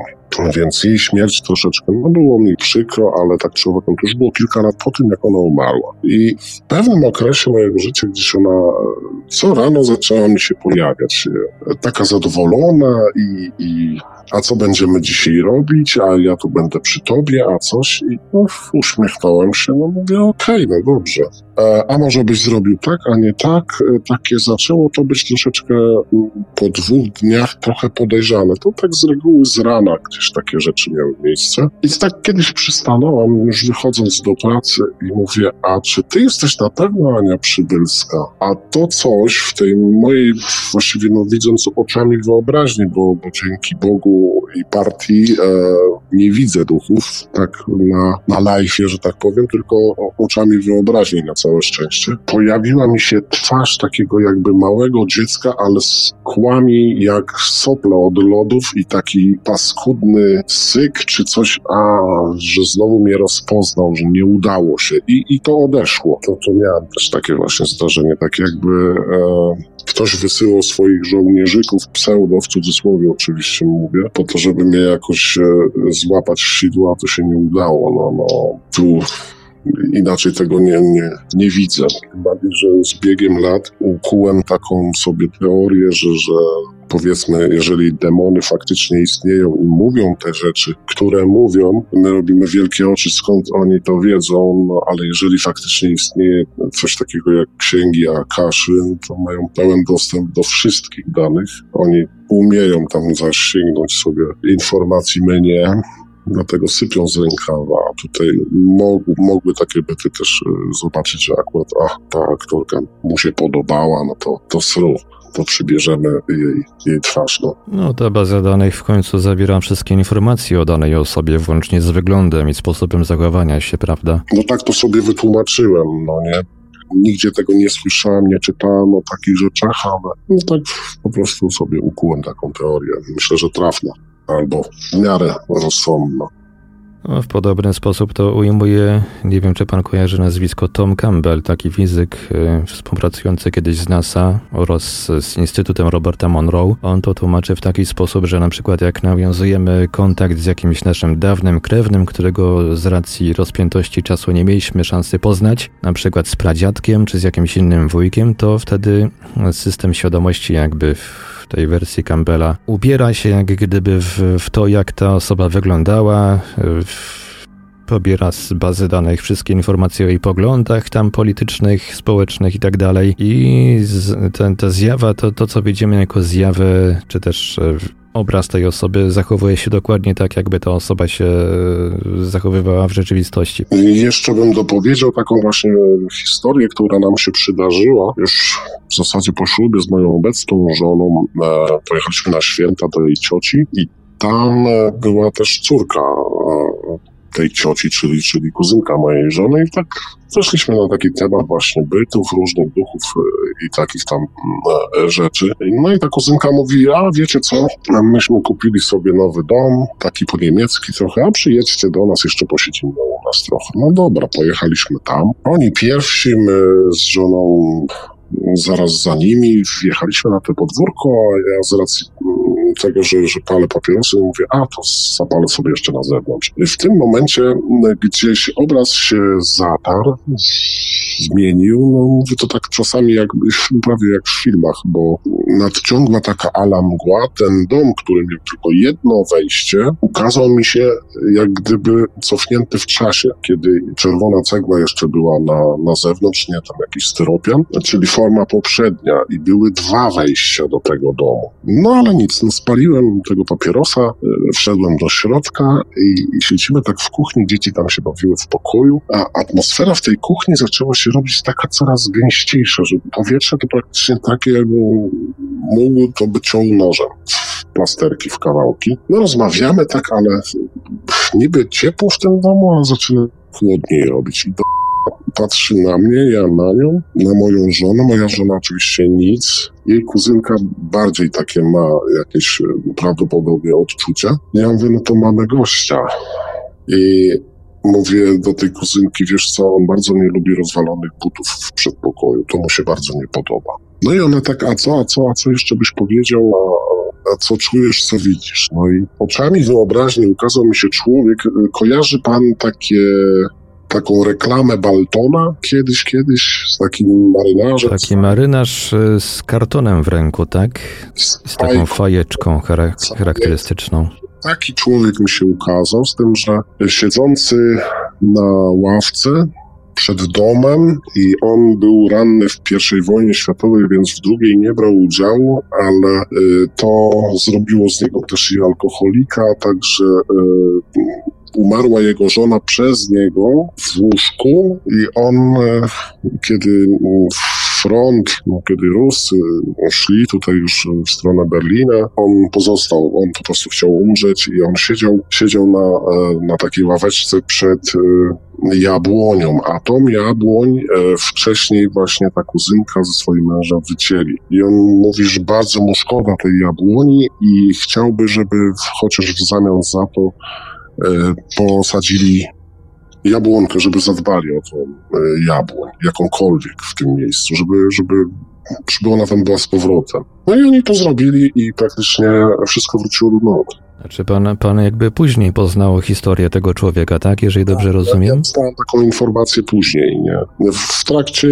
więc jej śmierć troszeczkę, no było mi przykro, ale tak przy uwagi, to już było kilka lat po tym, jak ona umarła. I w pewnym okresie mojego życia gdzieś ona co rano zaczęła mi się pojawiać. Taka zadowolona i a co będziemy dzisiaj robić, a ja tu będę przy tobie, a coś. I no, uśmiechnąłem się, no mówię, okej, no dobrze. A może byś zrobił tak, a nie tak? Takie zaczęło to być troszeczkę po 2 dniach trochę podejrzane. To tak z reguły z rana gdzieś takie rzeczy miały miejsce. I tak kiedyś przystanąłem, już wychodząc do pracy i mówię, a czy ty jesteś na pewno Ania Przybylska? A to coś w tej mojej, właściwie no widząc oczami wyobraźni, bo dzięki Bogu i partii nie widzę duchów tak na live'ie, że tak powiem, tylko oczami wyobraźni na całe szczęście. Pojawiła mi się twarz takiego jakby małego dziecka, ale z kłami jak sople od lodów i taki paskudny syk czy coś, a że znowu mnie rozpoznał, że nie udało się i to odeszło. To miałem też takie właśnie zdarzenie, tak jakby ktoś wysyłał swoich żołnierzyków, pseudo, w cudzysłowie oczywiście mówię, po to, żeby mnie jakoś złapać w sidła, a to się nie udało. No tu inaczej tego nie widzę. Tym bardziej, że z biegiem lat ukułem taką sobie teorię, że powiedzmy, jeżeli demony faktycznie istnieją i mówią te rzeczy, które mówią, my robimy wielkie oczy, skąd oni to wiedzą, no, ale jeżeli faktycznie istnieje coś takiego jak księgi Akaszy, to mają pełen dostęp do wszystkich danych. Oni umieją tam zasięgnąć sobie informacji, my nie. Dlatego sypią z rękawa, a tutaj mogły takie byty też zobaczyć, że akurat ta aktorka mu się podobała, no to sru, to przybierzemy jej twarz. No ta baza danych w końcu zawiera wszystkie informacje o danej osobie, włącznie z wyglądem i sposobem zachowania się, prawda? No tak to sobie wytłumaczyłem, no nie? Nigdzie tego nie słyszałem, nie czytałem o takich rzeczach, ale no tak po prostu sobie ukułem taką teorię. Myślę, że trafna. Albo w miarę rozsądna. No, w podobny sposób to ujmuje, nie wiem czy pan kojarzy nazwisko, Tom Campbell, taki fizyk współpracujący kiedyś z NASA oraz z Instytutem Roberta Monroe. On to tłumaczy w taki sposób, że na przykład jak nawiązujemy kontakt z jakimś naszym dawnym krewnym, którego z racji rozpiętości czasu nie mieliśmy szansy poznać, na przykład z pradziadkiem czy z jakimś innym wujkiem, to wtedy system świadomości jakby w tej wersji Campbella ubiera się jak gdyby w to, jak ta osoba wyglądała, pobiera z bazy danych wszystkie informacje o jej poglądach tam politycznych, społecznych i tak dalej. I ta zjawa, to co widzimy jako zjawę, czy też obraz tej osoby zachowuje się dokładnie tak, jakby ta osoba się zachowywała w rzeczywistości. Jeszcze bym dopowiedział taką właśnie historię, która nam się przydarzyła już w zasadzie po ślubie z moją obecną żoną. Pojechaliśmy na święta do jej cioci i tam była też córka tej cioci, czyli kuzynka mojej żony i tak przeszliśmy na taki temat właśnie bytów, różnych duchów i takich tam rzeczy. No i ta kuzynka mówi, a wiecie co, myśmy kupili sobie nowy dom, taki po niemiecki trochę, a przyjedźcie do nas, jeszcze posiedzimy u nas trochę. No dobra, pojechaliśmy tam. Oni pierwsi, my z żoną zaraz za nimi, wjechaliśmy na to podwórko, a ja z racji tego, że palę papierosy, mówię, a to zapalę sobie jeszcze na zewnątrz. W tym momencie gdzieś obraz się zatarł, zmienił, no to tak czasami jak, prawie jak w filmach, bo nadciągła taka ala mgła, ten dom, który miał tylko jedno wejście, ukazał mi się jak gdyby cofnięty w czasie, kiedy czerwona cegła jeszcze była na zewnątrz, nie tam jakiś styropian, czyli forma poprzednia i były dwa wejścia do tego domu. No ale nic, no spaliłem tego papierosa, wszedłem do środka i siedzimy tak w kuchni, dzieci tam się bawiły w pokoju, a atmosfera w tej kuchni zaczęła się robić taka coraz gęściejsza, że powietrze to praktycznie takie, jakby mógł to by ciął nożem. Plasterki w kawałki. No rozmawiamy tak, ale niby ciepło w tym domu, ale zaczyna chłodniej robić. I patrzy na mnie, ja na nią, na moją żonę. Moja żona oczywiście nic. Jej kuzynka bardziej takie ma jakieś prawdopodobnie odczucia. Ja mówię, no to mamy gościa. I mówię do tej kuzynki, wiesz co, on bardzo nie lubi rozwalonych butów w przedpokoju. To mu się bardzo nie podoba. No i ona tak, a co jeszcze byś powiedział, a co czujesz, co widzisz? No i oczami wyobraźni ukazał mi się człowiek. Kojarzy pan taką reklamę Baltona kiedyś z takim marynarzem? Taki marynarz z kartonem w ręku, tak? Z taką fajeczką charakterystyczną. Taki człowiek mi się ukazał, z tym, że siedzący na ławce przed domem i on był ranny w I wojnie światowej, więc w drugiej nie brał udziału, ale to zrobiło z niego też i alkoholika, także umarła jego żona przez niego w łóżku i on, kiedy kiedy Ruscy szli tutaj już w stronę Berlina, on pozostał, on po prostu chciał umrzeć i on siedział na takiej ławeczce przed jabłonią, a tą jabłoń wcześniej właśnie ta kuzynka ze swoim mężem wycięli. I on mówi, że bardzo mu szkoda tej jabłoni i chciałby, żeby chociaż w zamian za to posadzili jabłonkę, żeby zadbali o tą jabłoń, jakąkolwiek w tym miejscu, żeby ona tam była z powrotem. No i oni to zrobili i praktycznie wszystko wróciło do normy. Znaczy pan jakby później poznał historię tego człowieka, tak? Jeżeli dobrze rozumiem? Ja dostałem taką informację później, nie? W trakcie,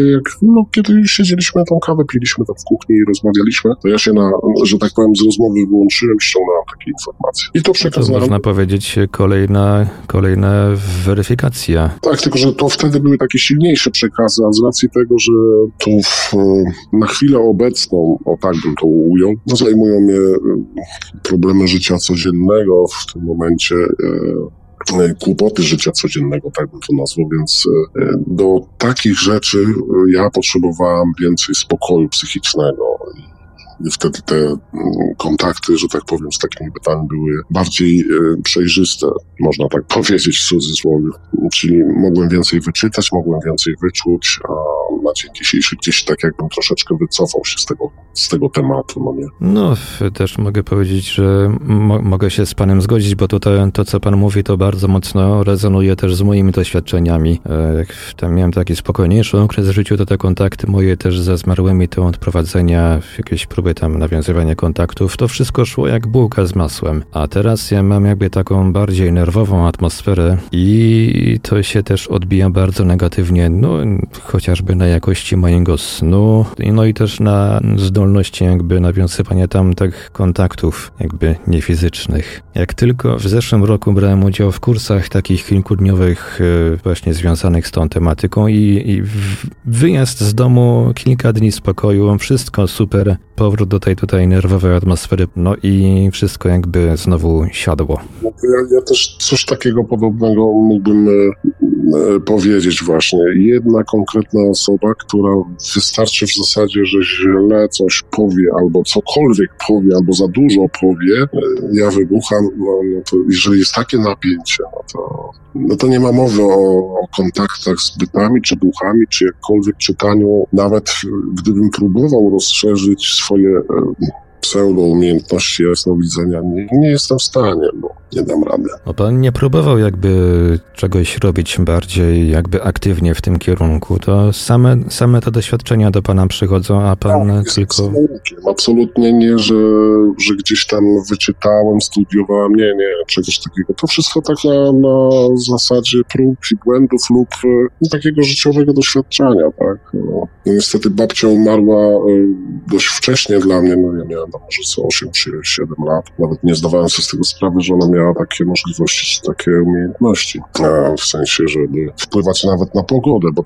kiedy już siedzieliśmy, tą kawę piliśmy tam w kuchni i rozmawialiśmy, to ja się że tak powiem, z rozmowy wyłączyłem, ściągnąłem takie informacje. I to przekazałem. To można powiedzieć kolejna weryfikacja. Tak, tylko że to wtedy były takie silniejsze przekazy, a z racji tego, że tu na chwilę obecną, o tak bym to ujął, zajmują mnie problemy życia codziennego, w tym momencie kłopoty życia codziennego, tak bym to nazwał, więc do takich rzeczy ja potrzebowałem więcej spokoju psychicznego i wtedy te kontakty, że tak powiem, z takimi pytaniami były bardziej przejrzyste, można tak powiedzieć w cudzysłowie, czyli mogłem więcej wyczytać, mogłem więcej wyczuć, a na dzień dzisiejszy gdzieś tak jakbym troszeczkę wycofał się z tego tematu. No, nie? No też mogę powiedzieć, że mogę się z panem zgodzić, bo tutaj to, co pan mówi, to bardzo mocno rezonuje też z moimi doświadczeniami. Jak tam miałem taki spokojniejszy okres w życiu, to te kontakty moje też ze zmarłymi, to odprowadzenia, jakieś próby tam nawiązywania kontaktów, to wszystko szło jak bułka z masłem. A teraz ja mam jakby taką bardziej nerwową atmosferę i to się też odbija bardzo negatywnie, no chociażby na jakości mojego snu, no i też na zdolności jakby nawiązywania tamtych kontaktów jakby niefizycznych. Jak tylko w zeszłym roku brałem udział w kursach takich kilkudniowych właśnie związanych z tą tematyką i wyjazd z domu, kilka dni spokoju, wszystko super, powrót do tej tutaj nerwowej atmosfery, no i wszystko jakby znowu siadło. Ja też coś takiego podobnego mógłbym powiedzieć właśnie. Jedna konkretna osoba, która wystarczy w zasadzie, że źle coś powie, albo cokolwiek powie, albo za dużo powie, ja wybucham, no to jeżeli jest takie napięcie, no to nie ma mowy o kontaktach z bytami, czy duchami, czy jakkolwiek czytaniu, nawet gdybym próbował rozszerzyć swoje pseudoumiejętności jasnowidzenia nie jestem w stanie, bo nie dam rady. No pan nie próbował jakby czegoś robić bardziej jakby aktywnie w tym kierunku, to same te doświadczenia do pana przychodzą, a pan no, tylko... Absolutnie nie, że gdzieś tam wyczytałem, studiowałem, nie, czegoś takiego. To wszystko tak na zasadzie prób i błędów lub takiego życiowego doświadczenia, tak? No, niestety babcia umarła dość wcześnie dla mnie, no ja miałem tam może co 8 czy 7 lat. Nawet nie zdawałem sobie z tego sprawy, że ona miała takie możliwości czy takie umiejętności. W sensie, żeby wpływać nawet na pogodę, bo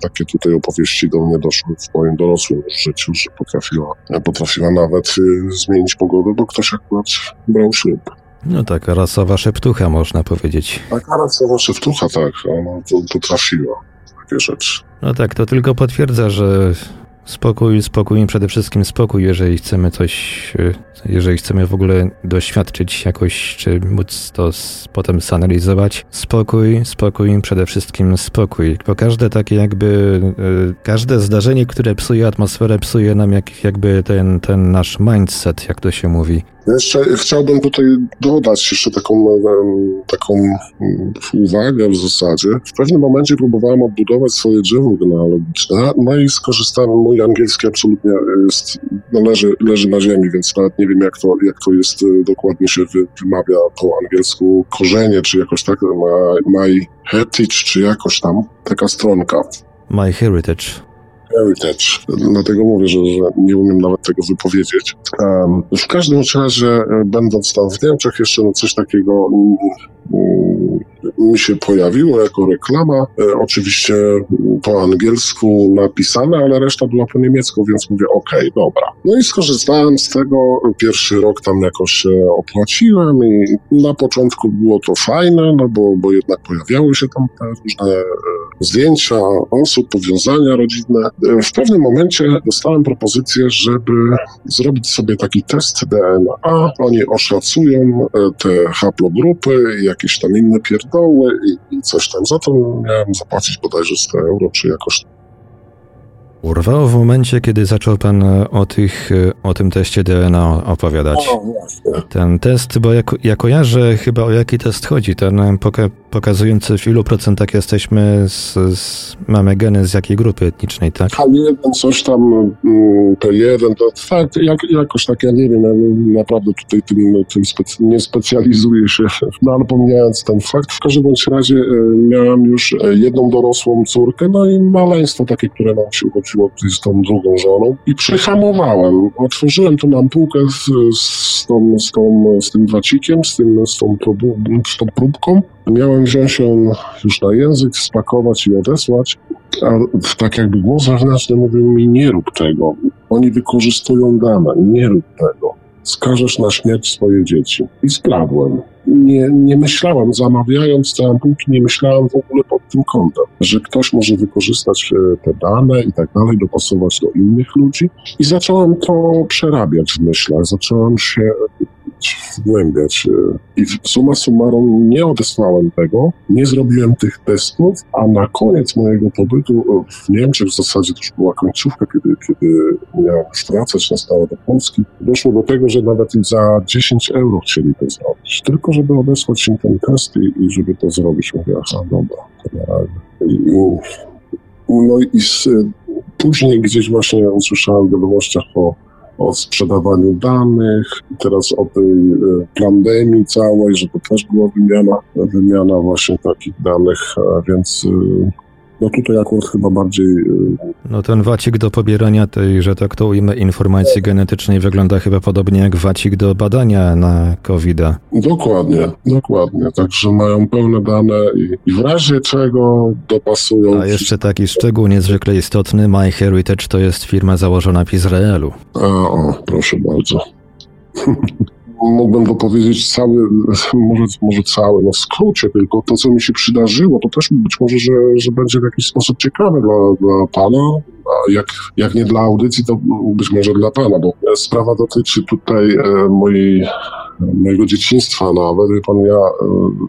takie tutaj opowieści do mnie doszły w moim dorosłym życiu, że potrafiła nawet zmienić pogodę, bo ktoś akurat brał ślub. No taka rasowa szeptucha, można powiedzieć. Taka rasowa szeptucha, tak. Ona potrafiła takie rzeczy. No tak, to tylko potwierdza, że... Spokój i przede wszystkim spokój, jeżeli chcemy coś, jeżeli chcemy w ogóle doświadczyć jakoś, czy móc to potem zanalizować. Spokój i przede wszystkim spokój. Bo każde takie jakby, każde zdarzenie, które psuje atmosferę, psuje nam jakby ten nasz mindset, jak to się mówi. Jeszcze chciałbym tutaj dodać jeszcze taką uwagę w zasadzie. W pewnym momencie próbowałem odbudować swoje drzewo genealogiczne, no i skorzystałem, mój angielski absolutnie jest, no leży na ziemi, więc nawet nie wiem jak to jest, dokładnie się wymawia po angielsku korzenie, czy jakoś tak, MyHeritage, czy jakoś tam, taka stronka. MyHeritage. Dlatego mówię, że nie umiem nawet tego wypowiedzieć. W każdym razie, będąc tam w Niemczech, jeszcze coś takiego mi się pojawiło jako reklama. Oczywiście po angielsku napisane, ale reszta była po niemiecku, więc mówię okej, dobra. No i skorzystałem z tego. Pierwszy rok tam jakoś opłaciłem i na początku było to fajne, no bo jednak pojawiały się tam te różne zdjęcia osób, powiązania rodzinne. W pewnym momencie dostałem propozycję, żeby zrobić sobie taki test DNA. Oni oszacują te haplogrupy i jakieś tam inne pierdoły i coś tam. Za to miałem zapłacić bodajże 100 euro, czy jakoś. Urwało w momencie, kiedy zaczął pan o tym teście DNA opowiadać. Ten test, bo ja kojarzę chyba, o jaki test chodzi, ten pokazujący w ilu procentach jesteśmy, mamy geny z jakiej grupy etnicznej, tak? H1, coś tam, P1, to tak, jakoś tak, ja nie wiem, ja naprawdę tutaj tym nie specjalizuję się, no ale pomijając ten fakt, w każdym bądź razie miałem już jedną dorosłą córkę, no i maleństwo takie, które nam się uchodziło z tą drugą żoną i przyhamowałem, otworzyłem tą ampułkę z tym wacikiem, z tą próbką. Miałem wziąć ją już na język, spakować i odesłać, a tak jakby głos wewnętrzny mówił mi, nie rób tego, oni wykorzystują dane, nie rób tego, skażesz na śmierć swoje dzieci. I sprawłem. Nie myślałem, zamawiając te ampułki, nie myślałem w ogóle pod tym kątem, że ktoś może wykorzystać te dane i tak dalej, dopasować do innych ludzi. I zacząłem to przerabiać w myślach, zacząłem się wgłębiać. I summa summarum nie odesłałem tego, nie zrobiłem tych testów, a na koniec mojego pobytu w Niemczech, w zasadzie to już była końcówka, kiedy miałem już wracać na stałe do Polski, doszło do tego, że nawet za 10 euro chcieli to zrobić. Tylko żeby odesłać im ten test i żeby to zrobić. Mówię, aha, dobra, to na razie. Później gdzieś właśnie usłyszałem w wiadomościach o sprzedawaniu danych, teraz o tej pandemii całej, że to też była wymiana właśnie takich danych, więc no tutaj akurat chyba bardziej... No ten wacik do pobierania tej, że tak to ujmę, informacji genetycznej wygląda chyba podobnie jak wacik do badania na COVID-a. Dokładnie. Także mają pełne dane i w razie czego dopasują... A jeszcze taki szczegół niezwykle istotny, MyHeritage to jest firma założona w Izraelu. Proszę bardzo. Mógłbym to powiedzieć może cały, no w skrócie tylko, to co mi się przydarzyło, to też być może, że będzie w jakiś sposób ciekawe dla pana, a jak nie dla audycji, to być może dla pana, bo sprawa dotyczy tutaj mojej mojego dzieciństwa nawet, wie pan, ja,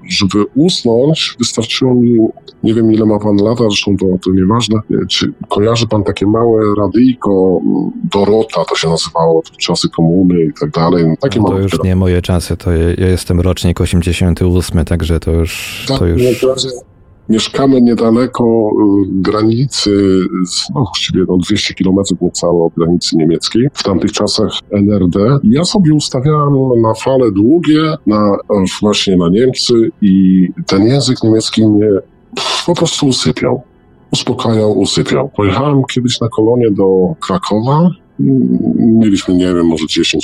żeby usnąć, wystarczyło mi, nie wiem ile ma pan lat, zresztą to nieważne, czy kojarzy pan takie małe radyjko Dorota, to się nazywało, czasy komuny i tak dalej. No, takie to już nie moje czasy, to ja jestem rocznik 88, także to już... Tak, to już... Mieszkamy niedaleko granicy, no właściwie 200 km niecałe od granicy niemieckiej, w tamtych czasach NRD. Ja sobie ustawiałem na fale długie, właśnie na Niemcy i ten język niemiecki mnie po prostu usypiał. Uspokajał, usypiał. Pojechałem kiedyś na kolonię do Krakowa. Mieliśmy, nie wiem, może 10-11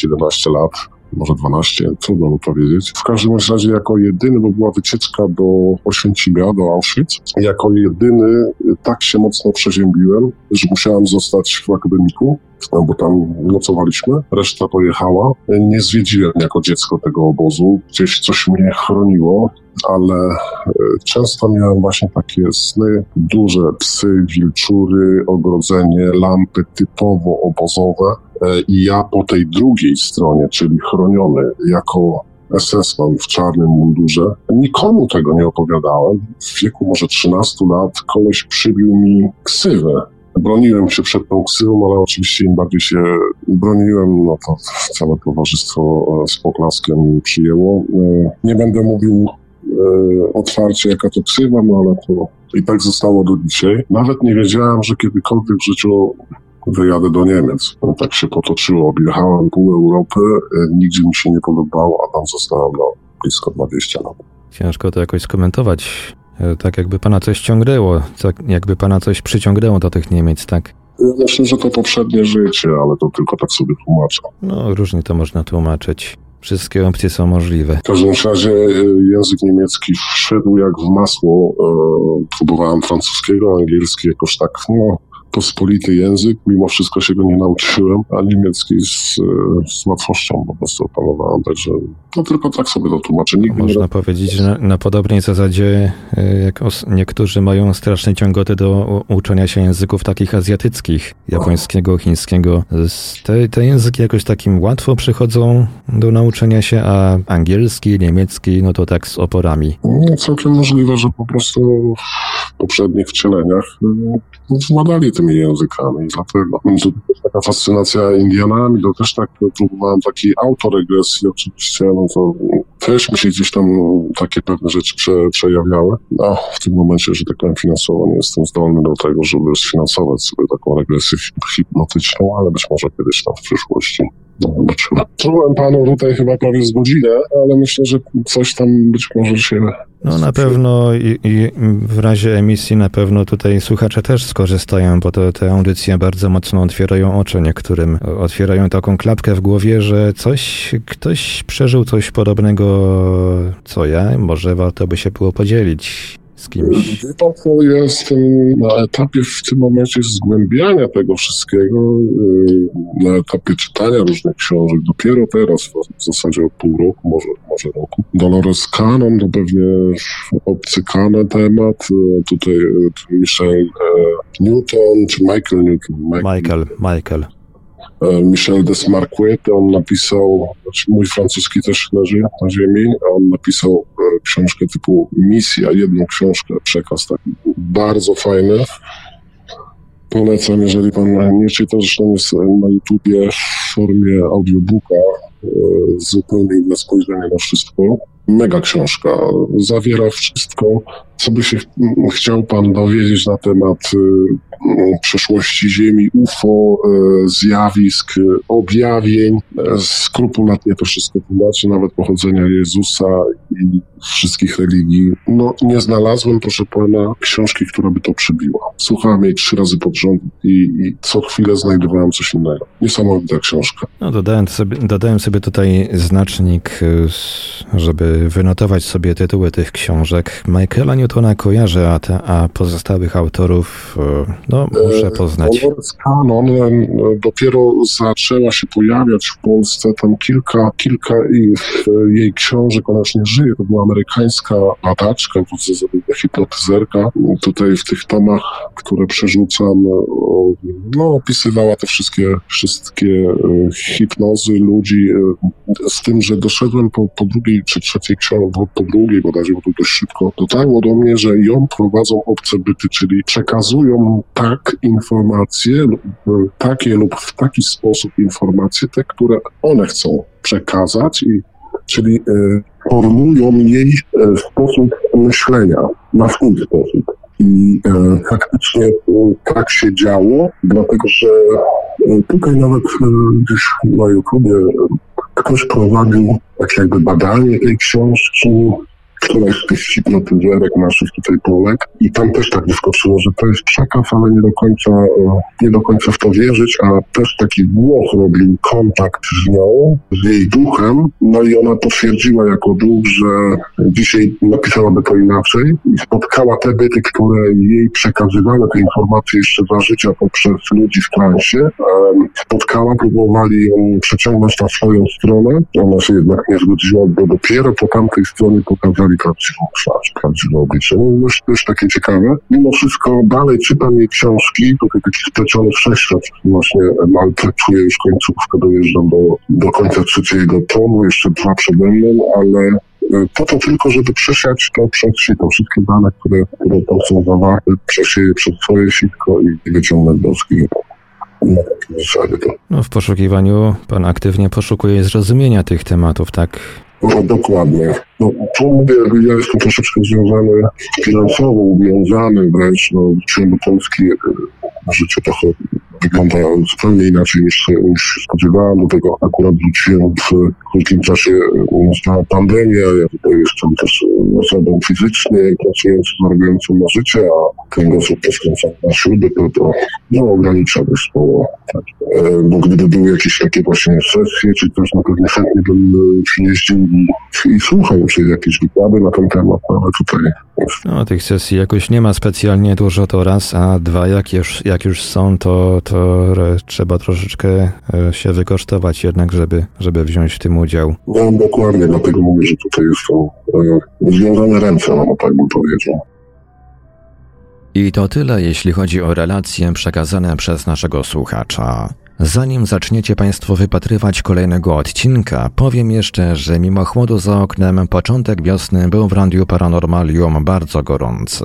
lat. Może 12, trudno mu powiedzieć. W każdym razie jako jedyny, bo była wycieczka do Oświęcimia, do Auschwitz, jako jedyny tak się mocno przeziębiłem, że musiałem zostać w akademiku, no bo tam nocowaliśmy, reszta pojechała. Nie zwiedziłem jako dziecko tego obozu, gdzieś coś mnie chroniło, ale często miałem właśnie takie sny, duże psy, wilczury, ogrodzenie, lampy typowo obozowe. I ja po tej drugiej stronie, czyli chroniony jako SS-man w czarnym mundurze, nikomu tego nie opowiadałem. W wieku może 13 lat koleś przybił mi ksywę. Broniłem się przed tą ksywą, ale oczywiście im bardziej się broniłem, no to całe towarzystwo z poklaskiem przyjęło. Nie będę mówił otwarcie, jaka to ksywa, no ale to i tak zostało do dzisiaj. Nawet nie wiedziałem, że kiedykolwiek w życiu wyjadę do Niemiec. No, tak się potoczyło. Objechałem pół Europy, nigdzie mi się nie podobało, a tam zostałem blisko 20 lat. Ciężko to jakoś skomentować. Tak jakby pana coś ciągnęło, tak jakby pana coś przyciągnęło do tych Niemiec, tak? Ja myślę, że to poprzednie życie, ale to tylko tak sobie tłumaczę. No, różnie to można tłumaczyć. Wszystkie opcje są możliwe. W każdym razie język niemiecki wszedł jak w masło. Próbowałem francuskiego, angielski jakoś tak, no... pospolity język, mimo wszystko się go nie nauczyłem, a niemiecki z łatwością po prostu opanowałem, także no tylko tak sobie to tłumaczę. Można powiedzieć, że na podobnej zasadzie, jak niektórzy mają straszne ciągoty do uczenia się języków takich azjatyckich, japońskiego, chińskiego. Te języki jakoś takim łatwo przychodzą do nauczenia się, a angielski, niemiecki, no to tak z oporami. No, całkiem możliwe, że po prostu w poprzednich wcieleniach władali tymi językami, dlatego to też taka fascynacja Indianami, to też tak próbowałem takiej autoregresji oczywiście, no to też mi się gdzieś tam takie pewne rzeczy przejawiały. No, w tym momencie, że tak powiem, finansowo nie jestem zdolny do tego, żeby sfinansować sobie taką regresję hipnotyczną, ale być może kiedyś tam w przyszłości. No, zobaczymy. Czułem panu tutaj chyba prawie z godzinę, ale myślę, że coś tam być może się... No na pewno i w razie emisji na pewno tutaj słuchacze też skorzystają, bo te audycje bardzo mocno otwierają oczy niektórym. Otwierają taką klapkę w głowie, że ktoś przeżył coś podobnego co ja. Może warto by się było podzielić z kimś. Ja jestem na etapie w tym momencie zgłębiania tego wszystkiego, na etapie czytania różnych książek. Dopiero teraz, w zasadzie od pół roku, może roku. Dolores Cannon to pewnie obcykany temat. Tutaj Michel Newton, czy Michael Newton? Michael. Michel Desmarquet, on napisał, znaczy mój francuski też leży na ziemi, a on napisał książkę typu Misja, jedną książkę, przekaz taki bardzo fajny. Polecam, jeżeli pan nie czyta, zresztą jest na YouTubie w formie audiobooka, zupełnie inne spojrzenie na wszystko. Mega książka, zawiera wszystko, co by się chciał pan dowiedzieć na temat przeszłości Ziemi, UFO, zjawisk, objawień. Skrupulatnie to wszystko tłumaczy, nawet pochodzenia Jezusa i wszystkich religii. No, nie znalazłem, proszę pana, książki, która by to przybiła. Słuchałem jej 3 razy pod rząd i co chwilę znajdowałem coś innego. Niesamowita książka. No, dodałem sobie tutaj znacznik, żeby wynotować sobie tytuły tych książek. Michaela Newtona kojarzę, a pozostałych autorów no, muszę poznać. Dolores Cannon dopiero zaczęła się pojawiać w Polsce, tam kilka jej książek, ona już nie żyje, to była amerykańska badaczka, hipnotyzerka. Tutaj w tych tomach, które przerzucam, no, opisywała te wszystkie hipnozy ludzi, z tym, że doszedłem po drugiej czy trzeciej książce, po drugiej bodajże, bo to dość szybko dotarło do mnie, że ją prowadzą obce byty, czyli przekazują tak informacje, takie lub w taki sposób informacje, te, które one chcą przekazać, czyli formują jej sposób myślenia na swój sposób. I faktycznie tak się działo, dlatego że tutaj nawet gdzieś na YouTubie ktoś prowadził tak jakby badanie tej książki, któraś z tych hipnotyzerek naszych tutaj Polek, i tam też tak wyskoczyło, że to jest przekaz, ale nie do końca w to wierzyć, a też taki Włoch robił kontakt z nią, z jej duchem, no i ona potwierdziła jako duch, że dzisiaj napisałaby to inaczej i spotkała te byty, które jej przekazywano te informacje jeszcze za życia poprzez ludzi w transie, spotkała, próbowali ją przeciągnąć na swoją stronę, ona się jednak nie zgodziła, bo dopiero po tamtej stronie pokazała prawdziwą oblicze. No też takie ciekawe. Mimo wszystko dalej czytam jej książki, tutaj taki spleciony wszechświat właśnie, ale czuję już końcówkę, dojeżdżam do końca trzeciego tomu, jeszcze dwa przede mną, ale po to tylko, żeby przesiać to przez sitko. Wszystkie dane, które tam są zawarte, przesieję przez swoje sitko i wyciągnę wnioski. No, w poszukiwaniu pan aktywnie poszukuje zrozumienia tych tematów, tak? No, dokładnie. No, tu mówię, ja jestem troszeczkę związany finansowo, uwiązany wręcz, no, do Polski życie trochę wygląda zupełnie inaczej niż się spodziewałem, do tego akurat wróciłem w krótkim czasie na pandemię, ja tutaj jestem też osobą fizycznie pracującą, zarabiającą na życie, a kręgosłup skręcam na śruby, to no, ogranicza dość sporo. Tak. Bo gdyby były jakieś takie właśnie sesje, czy też na pewno chętnie bym przyjeździł i słuchał, czy jakieś wykłady na ten temat, ale tutaj... No, tych sesji jakoś nie ma specjalnie dużo, to raz, a dwa, jak już są, to trzeba troszeczkę się wykosztować jednak, żeby wziąć w tym udział. No, dokładnie, dlatego mówię, że tutaj są związane ręce, no tak bym powiedział. I to tyle, jeśli chodzi o relacje przekazane przez naszego słuchacza. Zanim zaczniecie Państwo wypatrywać kolejnego odcinka, powiem jeszcze, że mimo chłodu za oknem początek wiosny był w Radiu Paranormalium bardzo gorący.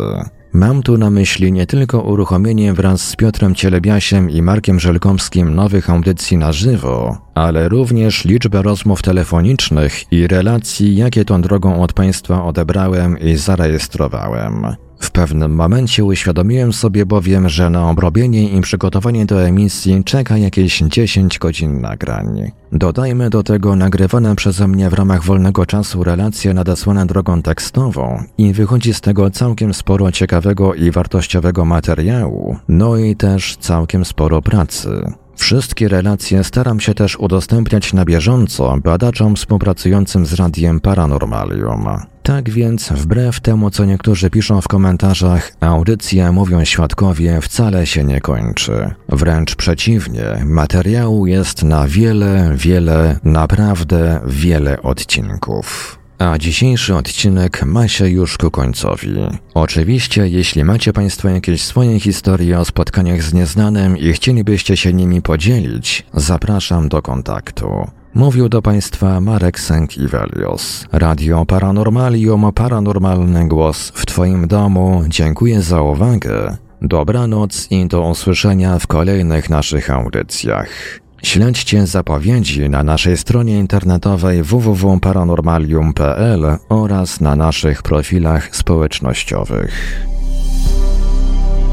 Mam tu na myśli nie tylko uruchomienie wraz z Piotrem Cielabiasiem i Markiem Żelkomskim nowych audycji na żywo, ale również liczbę rozmów telefonicznych i relacji, jakie tą drogą od Państwa odebrałem i zarejestrowałem. W pewnym momencie uświadomiłem sobie bowiem, że na obrobienie i przygotowanie do emisji czeka jakieś 10 godzin nagrań. Dodajmy do tego nagrywane przeze mnie w ramach wolnego czasu relacje nadesłane drogą tekstową i wychodzi z tego całkiem sporo ciekawego i wartościowego materiału, no i też całkiem sporo pracy. Wszystkie relacje staram się też udostępniać na bieżąco badaczom współpracującym z Radiem Paranormalium. Tak więc, wbrew temu, co niektórzy piszą w komentarzach, audycja Mówią Świadkowie wcale się nie kończy. Wręcz przeciwnie, materiału jest na wiele, naprawdę wiele odcinków. A dzisiejszy odcinek ma się już ku końcowi. Oczywiście, jeśli macie Państwo jakieś swoje historie o spotkaniach z nieznanym i chcielibyście się nimi podzielić, zapraszam do kontaktu. Mówił do Państwa Marek Sękiewelios. Radio Paranormalium, paranormalny głos w Twoim domu. Dziękuję za uwagę. Dobranoc i do usłyszenia w kolejnych naszych audycjach. Śledźcie zapowiedzi na naszej stronie internetowej www.paranormalium.pl oraz na naszych profilach społecznościowych.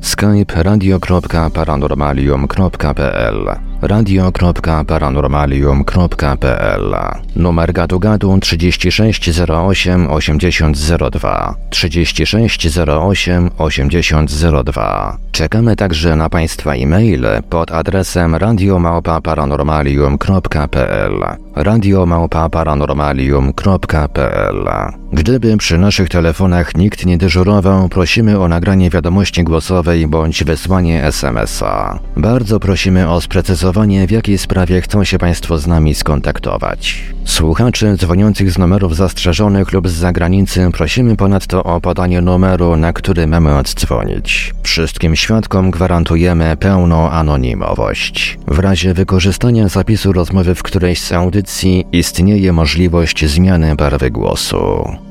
Skype radio.paranormalium.pl, radio.paranormalium.pl, numer gadu-gadu 3608 8002, 3608 8002. Czekamy także na Państwa e-maile pod adresem radiomałpa-paranormalium.pl, radiomałpa-paranormalium.pl. Gdyby przy naszych telefonach nikt nie dyżurował, prosimy o nagranie wiadomości głosowej bądź wysłanie SMS-a. Bardzo prosimy o sprecyzowanie, w jakiej sprawie chcą się Państwo z nami skontaktować. Słuchaczy dzwoniących z numerów zastrzeżonych lub z zagranicy prosimy ponadto o podanie numeru, na który mamy oddzwonić. Wszystkim świadkom gwarantujemy pełną anonimowość. W razie wykorzystania zapisu rozmowy w którejś z audycji istnieje możliwość zmiany barwy głosu.